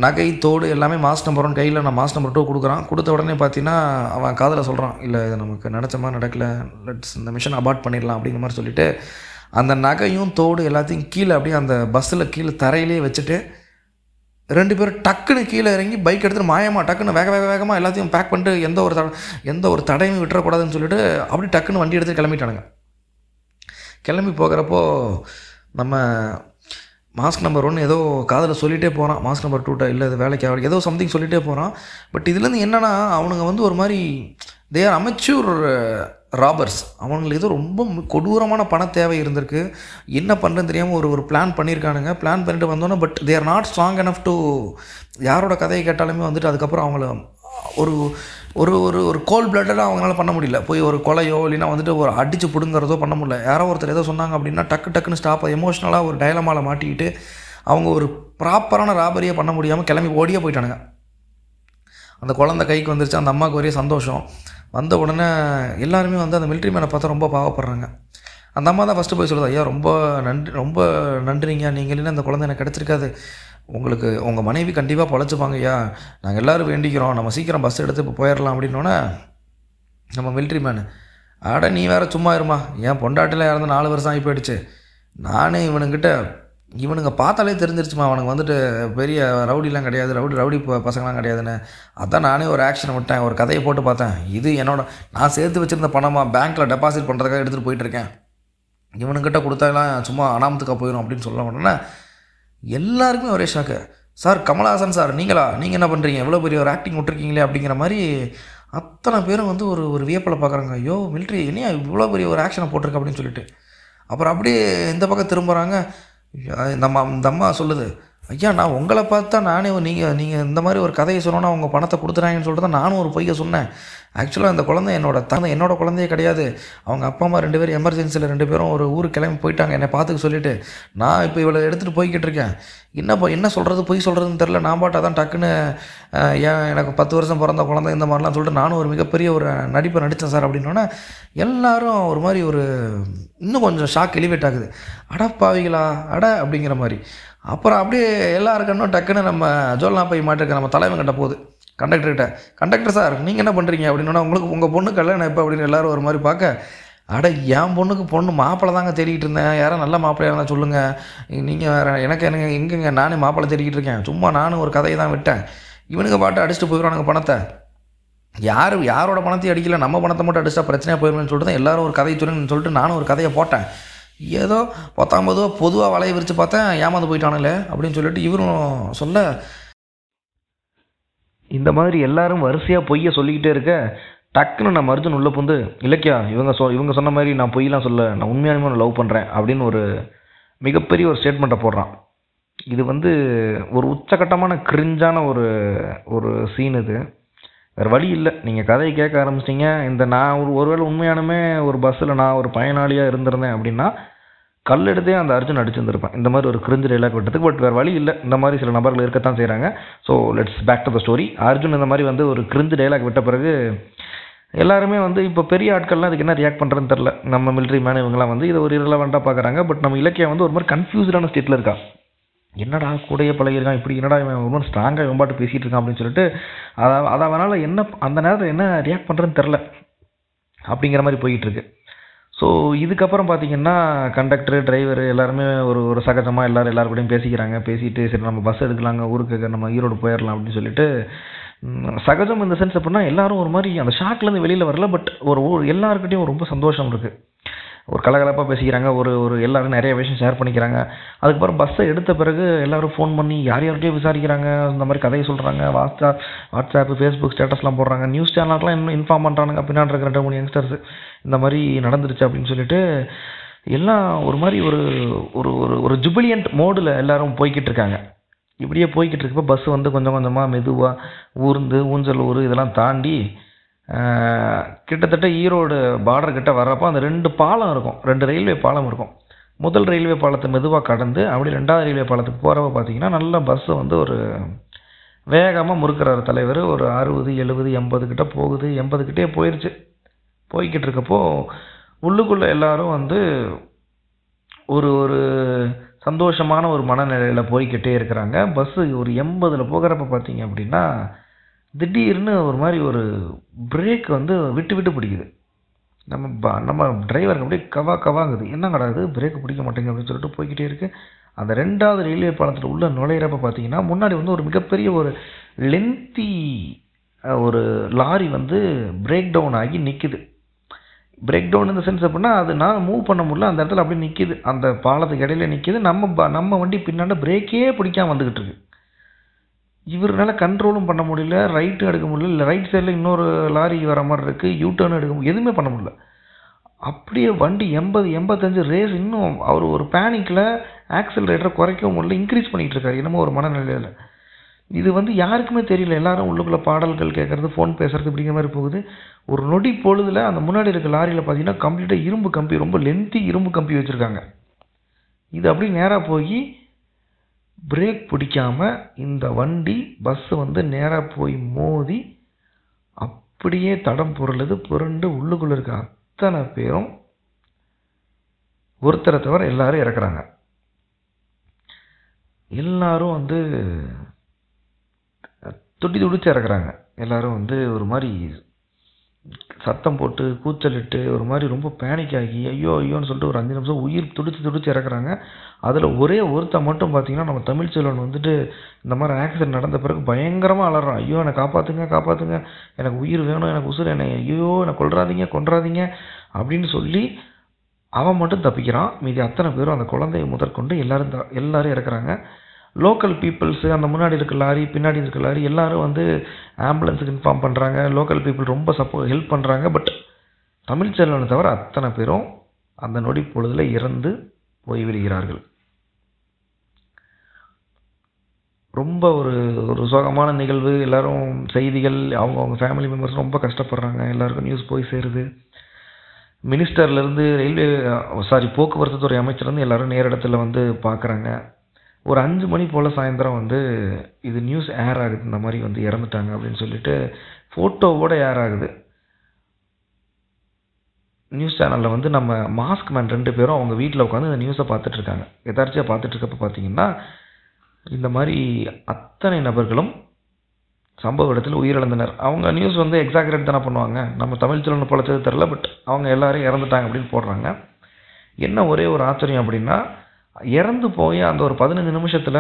நகை தோடு எல்லாமே மாஸ்க் நம்பர் 1 கையில் நான் மாஸ்க் நம்பர் 2 கொடுக்குறான். கொடுத்த உடனே பார்த்தீங்கன்னா அவன் காதில் சொல்கிறான், இல்லை இது நமக்கு நினச்ச மாதிரி நடக்கல, இந்த மிஷன் அபார்ட் பண்ணிடலாம் அப்படிங்கிற மாதிரி சொல்லிவிட்டு அந்த நகையும் தோடு எல்லாத்தையும் கீழே அப்படியே அந்த பஸ்ஸில் கீழே தரையிலே வச்சுட்டு 2 பேரும் டக்குன்னு கீழே இறங்கி பைக் எடுத்துகிட்டு மாயமாக டக்குன்னு வேகமாக எல்லாத்தையும் பேக் பண்ணிட்டு எந்த ஒரு தடையும் விட்டுறக்கூடாதுன்னு சொல்லிட்டு அப்படி டக்குன்னு வண்டி எடுத்துகிட்டு கிளம்பிட்டானுங்க. கிளம்பி போகிறப்போ நம்ம மாஸ்க் நம்பர் 1 ஏதோ காதில் சொல்லிகிட்டே போகிறான், மாஸ்க் நம்பர் 2 இல்லை அது வேலைக்கு ஆகல ஏதோ சம்திங் சொல்லிகிட்டே போகிறான். பட் இதுலேருந்து என்னென்னா அவனுங்க வந்து ஒரு மாதிரி தே ஆர் அமெச்சூர் ராபர்ஸ். அவங்களுக்கு ஏதோ ரொம்ப கொடூரமான பண தேவை இருந்திருக்கு, என்ன பண்ணுறதுன்னு தெரியாமல் ஒரு பிளான் பண்ணியிருக்கானுங்க. பிளான் பண்ணிட்டு வந்தோன்னே but they are not strong enough to யாரோட கதையை கேட்டாலுமே வந்துட்டு அதுக்கப்புறம் அவங்கள ஒரு ஒரு ஒரு ஒரு கோல்ட் பிளட்டடாக அவங்களால பண்ண முடியல. போய் ஒரு கொலையோ இல்லைன்னா வந்துட்டு ஒரு அடித்து பிடுங்கிறதோ பண்ண முடியல. யாரோ ஒருத்தர் ஏதோ சொன்னாங்க அப்படின்னா டக்கு டக்குன்னு ஸ்டாப் எமோஷ்னலாக ஒரு டைலமாவில் மாட்டிக்கிட்டு அவங்க ஒரு ப்ராப்பரான ராபரியை பண்ண முடியாமல் கிளம்பி ஓடியே போயிட்டானுங்க. அந்த குழந்தை கைக்கு வந்துருச்சு, அந்த அம்மாவுக்கு ஒரே சந்தோஷம். வந்த உடனே எல்லாருமே வந்து அந்த மிலிட்ரி மேனை பார்த்தா ரொம்ப பாவப்படுறாங்க. அந்த அம்மா தான் ஃபஸ்ட்டு போய் சொல்லுது, ஐயா ரொம்ப நன்றிங்க, நீங்கள் இல்லைன்னா அந்த குழந்தை எனக்கு கிடச்சிருக்காது, உங்களுக்கு உங்கள் மனைவி கண்டிப்பாக பொழைச்சிப்பாங்க ஐயா, நாங்கள் எல்லோரும் வேண்டிக்கிறோம், நம்ம சீக்கிரம் பஸ் எடுத்து இப்போ போயிடலாம் அப்படின்னோடனே நம்ம மிலிட்ரி மேனு, ஆட நீ வேறு சும்மா இருமா, என் பொண்டாட்டில் இறந்து 4 வருஷம் ஆகி போயிடுச்சு, நானே இவனுங்க பார்த்தாலே தெரிஞ்சிருச்சுமா அவனுக்கு வந்துட்டு பெரிய ரவுடிலாம் கிடையாது, ரவுடி பசங்களாம் கிடையாதுன்னு. அதான் நானே ஒரு ஆக்ஷன் விட்டேன், ஒரு கதையை போட்டு பார்த்தேன், இது என்னோட நான் சேர்த்து வச்சுருந்த பணமாக பேங்க்கில் டெபாசிட் பண்ணுறதுக்காக எடுத்துகிட்டு போயிட்டுருக்கேன், இவனுங்கிட்ட கொடுத்தாலாம் சும்மா அனாமத்துக்காக போயிடும் அப்படின்னு சொல்ல உடனே எல்லாருக்குமே ஒரே ஷாக்கு. சார் கமல்ஹாசன் சார் நீங்களா, நீங்கள் என்ன பண்ணுறீங்க, எவ்வளோ பெரிய ஒரு ஆக்டிங் விட்டுருக்கீங்களே அப்படிங்கிற மாதிரி அத்தனை பேரும் வந்து ஒரு வியப்பில் பார்க்குறாங்க. ஐயோ மிலிட்ரி என்னையா இவ்வளோ பெரிய ஒரு ஆக்ஷனை போட்டிருக்கு அப்படின்னு சொல்லிட்டு அப்புறம் அப்படியே இந்த பக்கம் திரும்புகிறாங்க. இந்த அம்மா சொல்லுது, ஐயா நான் உங்களை பார்த்தா நானே நீங்கள் இந்த மாதிரி ஒரு கதையை சொன்னோன்னா அவங்க பணத்தை கொடுத்துறாங்கன்னு சொல்லிட்டு தான் நானும் ஒரு பொய்யை சொன்னேன். ஆக்சுவலாக அந்த குழந்தை என்னோட குழந்தையே கிடையாது, அவங்க அப்பா அம்மா 2 பேரும் எமர்ஜென்சியில் 2 பேரும் ஒரு ஊருக்கு கிளம்பி போயிட்டாங்க என்னை பார்த்துக்க சொல்லிவிட்டு. நான் இப்போ இவ்வளோ எடுத்துகிட்டு போய்கிட்டு இருக்கேன், என்ன சொல்கிறது பொய் சொல்கிறதுன்னு தெரில, நான் பாட்டா தான் டக்குன்னு ஏன் எனக்கு 10 வருஷம் பிறந்த குழந்தை இந்த மாதிரிலாம் சொல்லிட்டு நானும் ஒரு மிகப்பெரிய ஒரு நடிப்பை நடித்தேன் சார் அப்படின்னோடனே எல்லாரும் ஒரு மாதிரி ஒரு இன்னும் கொஞ்சம் ஷாக் எலிவேட் ஆகுது. அட பாவிகளா அட அப்படிங்கிற மாதிரி. அப்புறம் அப்படியே எல்லாருக்கணும் டக்குன்னு நம்ம ஜோல்னா போய் மாட்டிருக்க நம்ம தலைவங்கிட்ட போகுது, கண்டக்டர் சார் நீங்கள் என்ன பண்ணுறீங்க அப்படின்னா, உங்களுக்கு உங்கள் பொண்ணு கல்யாணம் இப்போ அப்படின்னு எல்லோரும் ஒரு மாதிரி பார்க்க, அட என் பொண்ணு மாப்பிள்ளை தாங்க தேடிக்கிட்டு இருந்தேன், யாரும் நல்ல மாப்பிள்ளையாக இருந்தால் சொல்லுங்கள், நீங்கள் வேறு எனக்கு எங்கேங்க நானே மாப்பிள்ளை தேடிக்கிட்டு இருக்கேன், சும்மா நானும் ஒரு கதையை தான் விட்டேன், இவனுக்கு பாட்டு அடிச்சுட்டு போயிடுவானுங்க பணத்தை, யாரோட பணத்தையும் அடிக்கல நம்ம பணத்தை மட்டும் அடிச்சா பிரச்சனையாக போயிடுவேன்னு சொல்லிட்டு தான் எல்லோரும் ஒரு கதையை சொல்லுங்கன்னு சொல்லிட்டு நானும் ஒரு கதையை போட்டேன். ஏதோ 19 பொதுவாக வலையை விரித்து பார்த்தேன் ஏமாந்து போயிட்டானுங்களே அப்படின்னு சொல்லிட்டு இவரும் சொல்ல, இந்த மாதிரி எல்லாரும் வரிசையாக பொய்யை சொல்லிக்கிட்டே இருக்க டக்குன்னு நம்ம அர்ஜுன் உள்ள புந்து, இலக்கியா இவங்க சொன்ன மாதிரி நான் பொய்யெலாம் சொல்ல, நான் உண்மையானுமே லவ் பண்ணுறேன் அப்படின்னு ஒரு மிகப்பெரிய ஒரு ஸ்டேட்மெண்ட்டை போடுறான். இது வந்து ஒரு உச்சகட்டமான கிரிஞ்சான ஒரு சீன். இது வேறு வழி இல்லை, நீங்கள் கதையை கேட்க ஆரம்பிச்சிட்டிங்க. இந்த நான் ஒருவேளை உண்மையானுமே ஒரு பஸ்ஸில் நான் ஒரு பயனாளியாக இருந்திருந்தேன் அப்படின்னா கல்லெடுத்தே அந்த அர்ஜுன் அடிச்சிருந்திருப்பேன் இந்த மாதிரி ஒரு கிரிஞ்சு டைலாக் விட்டதுக்கு. பட் வேறு வழி இல்லை, இந்த மாதிரி சில நபர்கள் இருக்கத்தான் செய்கிறாங்க. So let's back to the story. Arjun இந்த மாதிரி வந்து ஒரு கிரிஞ்சு டைலாக் விட்ட பிறகு எல்லாருமே வந்து இப்போ பெரிய ஆட்கள்லாம் அதுக்கு என்ன ரியாக்ட் பண்ணுறதுன்னு தெரில. நம்ம மிலிட்ரி மேன் இவங்களாம் வந்து இதை ஒரு இரலவெண்ட்டாக பார்க்குறாங்க. பட் நம்ம இலக்கியம் வந்து ஒரு மாதிரி கன்ஃபியூஸ்டான ஸ்டேட்டில் இருக்கா, என்னடா கூடையே பழகிருக்கான் இப்படி, என்னடா இவன் ரொம்ப ஸ்ட்ராங்காக இவன்பாட்டு பேசிகிட்டு இருக்கான் அப்படின்னு சொல்லிட்டு அதை அவனால் என்ன அந்த நேரத்தில் என்ன ரியாக்ட் பண்ணுறதுன்னு தெரில அப்படிங்கிற மாதிரி போயிட்டுருக்கு. ஸோ இதுக்கப்புறம் பார்த்திங்கன்னா கண்டக்டரு டிரைவர் எல்லாருமே ஒரு சகஜமாக எல்லாருக்கூடையும் பேசிக்கிறாங்க. பேசிட்டு சரி நம்ம பஸ் எடுக்கலாங்க ஊருக்கு, நம்ம ஈரோடு போயிடலாம் அப்படின்னு சொல்லிட்டு சகஜம் இந்த சென்ஸ் அப்படின்னா எல்லோரும் ஒரு மாதிரி அந்த ஷாக்லேருந்து வெளியில் வரல. பட் ஒரு எல்லாருக்கிட்டையும் ரொம்ப சந்தோஷம் இருக்குது, ஒரு கலகலப்பாக பேசிக்கிறாங்க, ஒரு எல்லோரும் நிறைய விஷயம் ஷேர் பண்ணிக்கிறாங்க. அதுக்கப்புறம் பஸ்ஸை எடுத்த பிறகு எல்லோரும் ஃபோன் பண்ணி யார்கிட்டையும் விசாரிக்கிறாங்க, இந்த மாதிரி கதையை சொல்கிறாங்க, வாட்ஸ்அப்பு ஃபேஸ்புக் ஸ்டேட்டஸ்லாம் போடுறாங்க, நியூஸ் சேனல்ஸ்லாம் இன்னும் இன்ஃபார்ம் பண்ணுறாங்க பின்னாடி இருக்கிற 2-3 யங்ஸ்டர்ஸ் இந்த மாதிரி நடந்துருச்சு அப்படின்னு சொல்லிட்டு எல்லாம் ஒரு மாதிரி ஒரு ஒரு ஒரு ஜுபிலியன்ட் மோடில் எல்லோரும் போய்கிட்டு இருக்காங்க. இப்படியே போய்கிட்டு இருக்கப்போ பஸ்ஸு வந்து கொஞ்சம் கொஞ்சமாக மெதுவாக ஊஞ்சலூர் இதெல்லாம் தாண்டி கிட்டத்தட்ட ஈரோடு பார்டர் கிட்ட வர்றப்போ அந்த 2 பாலம் இருக்கும், 2 ரயில்வே பாலம் இருக்கும். முதல் ரயில்வே பாலத்தை மெதுவாக கடந்து அப்படி 2வது ரயில்வே பாலத்துக்கு போகிறப்ப பார்த்திங்கன்னா நல்லா பஸ்ஸு வந்து ஒரு வேகமாக முறுக்கிறார் தலைவர். ஒரு 60, 70, 80 கிட்ட போகுது, 80 கிட்டே போயிடுச்சு. போய்கிட்டு இருக்கப்போ உள்ளுக்குள்ளே எல்லோரும் வந்து ஒரு ஒரு சந்தோஷமான ஒரு மனநிலையில் போய்கிட்டே இருக்கிறாங்க. பஸ்ஸு ஒரு 80 போகிறப்ப பார்த்திங்க அப்படின்னா திடீர்னு ஒரு மாதிரி ஒரு பிரேக் வந்து விட்டு பிடிக்குது. நம்ம டிரைவருக்கு அப்படியே கவாங்குது, என்ன கிடையாது பிரேக் பிடிக்க மாட்டேங்குது அப்படின்னு சொல்லிட்டு போய்கிட்டே இருக்குது. அந்த 2வது ரயில்வே பாலத்தில் உள்ளே நுழையிறப்ப பார்த்திங்கன்னா முன்னாடி வந்து ஒரு மிகப்பெரிய ஒரு லென்த்தி ஒரு லாரி வந்து பிரேக் டவுன் ஆகி நிற்குது. பிரேக் டவுன் இந்த சென்ஸ் அப்படின்னா அது நான் மூவ் பண்ண முடியல, அந்த இடத்துல அப்படியே நிற்கிது, அந்த பாலத்துக்கு இடையில நிற்கிது, நம்ம வண்டி பின்னாண்ட பிரேக்கே பிடிக்காம வந்துக்கிட்டு இருக்கு. இவருனால கண்ட்ரோலும் பண்ண முடியல, ரைட்டும் எடுக்க முடியல, இல்லை ரைட் சைடில் இன்னொரு லாரி வர மாதிரி இருக்குது, யூ டர்ன் எடுக்க முடியும், எதுவுமே பண்ண முடியல. அப்படியே வண்டி 80-85 ரேஸ் இன்னும் அவர் ஒரு பேனிக்கில் ஆக்சிலரேட்டரை குறைக்கவும் முடியல, இன்க்ரீஸ் பண்ணிகிட்டு இருக்காரு என்னமோ ஒரு மனநிலையில். இது யாருக்குமே தெரியல, எல்லாரும் உள்ளுக்குள்ளே பாடல்கள் கேட்குறது, ஃபோன் பேசுறது, இப்படிங்கிற மாதிரி போகுது. ஒரு நொடி பொழுதில் அந்த முன்னாடி இருக்க லாரியில் பார்த்தீங்கன்னா கம்ப்ளீட்டாக இரும்பு கம்பி, ரொம்ப லென்த்தி இரும்பு கம்பி வச்சுருக்காங்க. இது அப்படியே நேராக போய் பிரேக் பிடிக்காமல் இந்த வண்டி பஸ்ஸு நேராக போய் மோதி அப்படியே தடம் புரளுது. புரண்டு உள்ளுக்குள்ளே இருக்க அத்தனை பேரும் ஒருத்தரை தவிர எல்லாரும் இறக்குறாங்க. எல்லாரும் துடி துடிச்சு இறக்குறாங்க. எல்லாரும் ஒரு மாதிரி சத்தம் போட்டு கூச்சலிட்டு ஒரு மாதிரி ரொம்ப பேனிக் ஆகி ஐயோ ஐயோன்னு சொல்லிட்டு ஒரு 5 நிமிஷம் உயிர் துடிச்சு துடிச்சு இறக்குறாங்க. அதில் ஒரே ஒருத்த மட்டும் பார்த்திங்கன்னா நம்ம தமிழ் செல்வன் இந்த மாதிரி ஆக்சிடென்ட் நடந்த பிறகு பயங்கரமாக அலறான், ஐயோ என்னை காப்பாற்றுங்க காப்பாற்றுங்க, எனக்கு உயிர் வேணும், எனக்கு உசுறு, என்னை ஐயோ என்னை கொன்றாதீங்க அப்படின்னு சொல்லி அவன் மட்டும் தப்பிக்கிறான். மீதி அத்தனை பேரும் அந்த குழந்தையை முதற்கொண்டு எல்லாரும் இறக்குறாங்க. லோக்கல் பீப்புள்ஸு, அந்த முன்னாடி இருக்க லாரி பின்னாடி இருக்க லாரி எல்லோரும் ஆம்புலன்ஸுக்கு இன்ஃபார்ம் பண்ணுறாங்க. லோக்கல் பீப்புள் ரொம்ப ஹெல்ப் பண்ணுறாங்க. பட் தமிழ் செல்வனை தவிர அத்தனை பேரும் அந்த நொடி பொழுதில் இறந்து போய்விடுகிறார்கள். ரொம்ப ஒரு சோகமான நிகழ்வு. எல்லோரும் செய்திகள், அவங்கவுங்க ஃபேமிலி மெம்பர்ஸ் ரொம்ப கஷ்டப்படுறாங்க, எல்லாருக்கும் நியூஸ் போய் சேருது. மினிஸ்டர்லேருந்து போக்குவரத்து துறை அமைச்சர்லேருந்து எல்லோரும் நேரிடத்தில் பார்க்குறாங்க. ஒரு 5 மணி போல் சாயந்தரம் இது நியூஸ் ஏர் ஆகுது, இந்த மாதிரி இறந்துட்டாங்க அப்படின்னு சொல்லிட்டு ஃபோட்டோவோடு ஏர் ஆகுது. நியூஸ் சேனலில் நம்ம மாஸ்க் மேன் 2 பேரும் அவங்க வீட்டில் உட்காந்து இந்த நியூஸை பார்த்துட்ருக்காங்க. எதார்ச்சியாக பார்த்துட்ருக்கப்ப பார்த்தீங்கன்னா இந்த மாதிரி அத்தனை நபர்களும் சம்பவ இடத்தில் உயிரிழந்தனர். அவங்க நியூஸ் எக்ஸாக்ரேட் தானே பண்ணுவாங்க, நம்ம தமிழ் செல்வன் பழச்சது தெரில, பட் அவங்க எல்லாரும் இறந்துட்டாங்க அப்படின்னு போடுறாங்க. என்ன ஒரே ஒரு ஆச்சரியம் அப்படின்னா இறந்து போய் அந்த ஒரு 15 நிமிஷத்தில்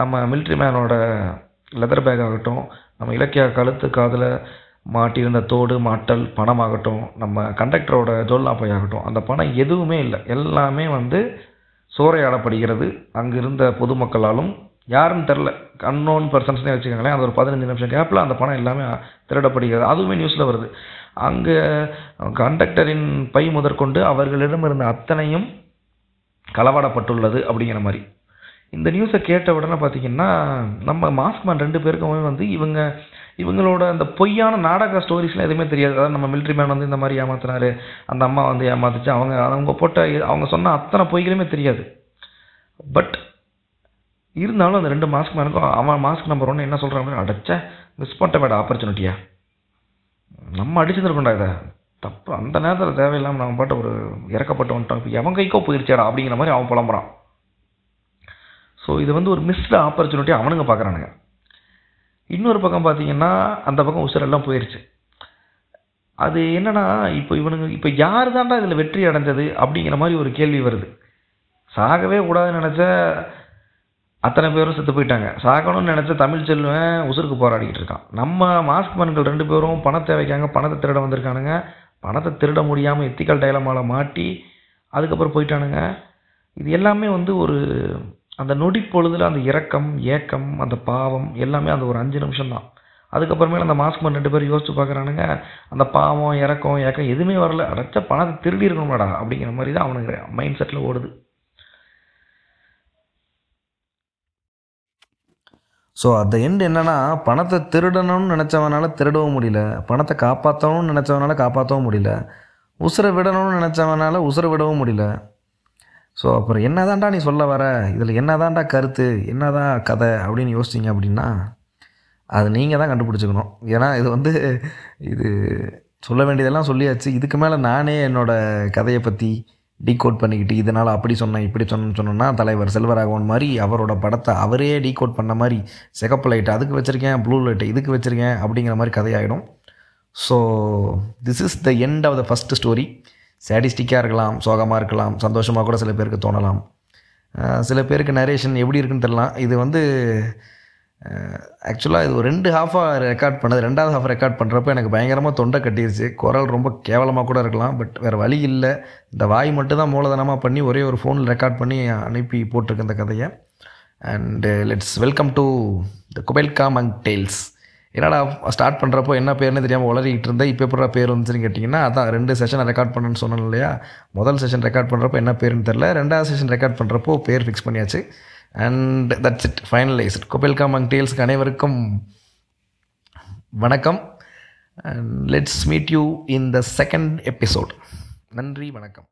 நம்ம மிலிட்ரி மேனோட லெதர் பேக் ஆகட்டும், நம்ம இலக்கியா கழுத்து காதில் மாட்டியிருந்த தோடு மாட்டல் பணம் ஆகட்டும், நம்ம கண்டக்டரோட ஜோல்லாப்பாய் ஆகட்டும், அந்த பணம் எதுவுமே இல்லை. எல்லாமே சூறையாடப்படுகிறது அங்கிருந்த பொதுமக்களாலும். யாருன்னு தெரில, அன்னோன் பர்சன்ஸ்னே வச்சுக்கோங்களேன். அந்த ஒரு 15 நிமிஷம் கேப்பில் அந்த பணம் எல்லாமே திருடப்படுகிறது. அதுவுமே நியூஸில் வருது. அங்கே கண்டக்டரின் பை முதற்கொண்டு அவர்களிடம் இருந்த அத்தனையும் களவாடப்பட்டுள்ளது அப்படிங்கிற மாதிரி. இந்த நியூஸை கேட்ட உடனே பார்த்திங்கன்னா நம்ம மாஸ்க் மேன் 2 பேருக்குமே இவங்களோட அந்த பொய்யான நாடக ஸ்டோரிஸ்லாம் எதுவுமே தெரியாது. அதாவது நம்ம மிலிட்ரி மேன் இந்த மாதிரி ஏமாத்தினார், அந்த அம்மா ஏமாத்துச்சு, அவங்க போட்ட அவங்க சொன்ன அத்தனை பொய்களுமே தெரியாது. பட் இருந்தாலும் அந்த 2 மாஸ்க் மேனுக்கும் அவன் மாஸ்க் நம்பர் 1 என்ன சொல்கிறான் அப்படின்னு, அடைச்ச மிஸ் பண்ண வேட ஆப்பர்ச்சுனிட்டியா, நம்ம அடிச்சுருக்கோண்டா, இதை தப்பு, அந்த நேரத்தில் தேவையில்லாமல் நம்ம பாட்ட ஒரு இறக்கப்பட்ட வந்துட்டோம், எவன் கைக்கோ போயிடுச்சாடா அப்படிங்கிற மாதிரி அவன் புலம்புறான். ஸோ இது ஒரு மிஸ்டு ஆப்பர்ச்சுனிட்டி அவனுங்க பார்க்குறானுங்க. இன்னொரு பக்கம் பார்த்தீங்கன்னா அந்த பக்கம் உசுரெல்லாம் போயிடுச்சு. அது என்னன்னா இப்போ யார் தாண்டா இதில் வெற்றி அடைஞ்சது அப்படிங்கிற மாதிரி ஒரு கேள்வி வருது. சாகவே கூடாதுன்னு நினச்ச அத்தனை பேரும் செத்து போயிட்டாங்க. சாகணும்னு நினச்ச தமிழ் செல்வன் உசுருக்கு போராடிக்கிட்டு இருக்கான். நம்ம மாஸ்க் மேன்கள் 2 பேரும் பணத்தை வைக்காங்க, பணத்தை திருட வந்திருக்கானுங்க. பணத்தை திருட முடியாமல் எத்திக்கல் டைலமாவில் மாட்டி அதுக்கப்புறம் போயிட்டானுங்க. இது எல்லாமே ஒரு அந்த நொடி பொழுதில் அந்த இரக்கம், ஏக்கம், அந்த பாவம் எல்லாமே அந்த ஒரு 5 நிமிஷம் தான். அதுக்கப்புறமேல அந்த மாஸ்க் மேன் 2 பேரும் யோசிச்சு பார்க்குறானுங்க. அந்த பாவம், இறக்கம், ஏக்கம் எதுவுமே வரல. அடைச்ச பணத்தை திருடி இருக்கணும்டா அப்படிங்கிற மாதிரி தான் அவனுக்கு மைண்ட் செட்டில் ஓடுது. ஸோ அட் த எண்ட் என்னென்னா பணத்தை திருடணும்னு நினச்சவனால திருடவும் முடியல, பணத்தை காப்பாற்றணும்னு நினச்சவனால காப்பாற்றவும் முடியல, உசுரை விடணும்னு நினச்சவனால உசுரை விடவும் முடியல. ஸோ அப்புறம் என்ன தான்டா நீ சொல்ல வர, இதில் என்ன தான்டா கருத்து, என்ன தான் கதை அப்படின்னு யோசிச்சிங்க அப்படின்னா அது நீங்கள் தான் கண்டுபிடிச்சிக்கணும். ஏன்னா இது சொல்ல வேண்டியதெல்லாம் சொல்லியாச்சு. இதுக்கு மேலே நானே என்னோடய கதையை பற்றி டீகோட் பண்ணிக்கிட்டு இதனால் அப்படி சொன்னேன் இப்படி சொன்னோன்னா தலைவர் செல்வராகவன் மாதிரி அவரோட படத்தை அவரே டீகோட் பண்ண மாதிரி சிகப்பு லைட்டு அதுக்கு வச்சுருக்கேன், ப்ளூ லைட்டு இதுக்கு வச்சுருக்கேன் அப்படிங்கிற மாதிரி கதையாகிடும். So this is the end of the first story. சேடிஸ்டிக்காக இருக்கலாம், சோகமாக இருக்கலாம், சந்தோஷமாக கூட சில பேருக்கு தோணலாம், சில பேருக்கு நரேஷன் எப்படி இருக்குன்னு தெரியலாம். இது ஆக்சுவலாக இது ஒரு 2 ஹாஃபாக ரெக்கார்ட் பண்ணது. 2வது ஹாஃப் ரெக்கார்ட் பண்ணுறப்ப எனக்கு பயங்கரமாக தொண்டை கட்டிடுச்சு. குரல் ரொம்ப கேவலமாக கூட இருக்கலாம், பட் வேறு வழி இல்லை. இந்த வாய் மட்டும்தான் மூலதனமாக பண்ணி ஒரே ஒரு ஃபோனில் ரெக்கார்ட் பண்ணி அனுப்பி போட்டிருக்கு இந்த கதையை. And let's welcome to the கொபெல்கா மங் tales. என்னடா ஸ்டார்ட் பண்ணுறப்போ என்ன பேர்னு தெரியாமல் உளறிக்கிட்டு இருந்தேன், இப்போ எப்படா பேர் வந்துச்சுன்னு கேட்டிங்கன்னா, அதான் 2 செஷன் ரெக்கார்ட் பண்ணணுன்னு சொன்னேன் இல்லையா. முதல் செஷன் ரெக்கார்ட் பண்ணுறப்போ என்ன பேருன்னு தெரில, 2வது செஷன் ரெக்கார்ட் பண்ணுறப்போ பேர் ஃபிக்ஸ் பண்ணியாச்சு. And that's it, finalised. கொபெல்கா மங் டேல்ஸ்க்கு அனைவருக்கும் வணக்கம். Let's meet you in the 2nd episode. நன்றி, வணக்கம்.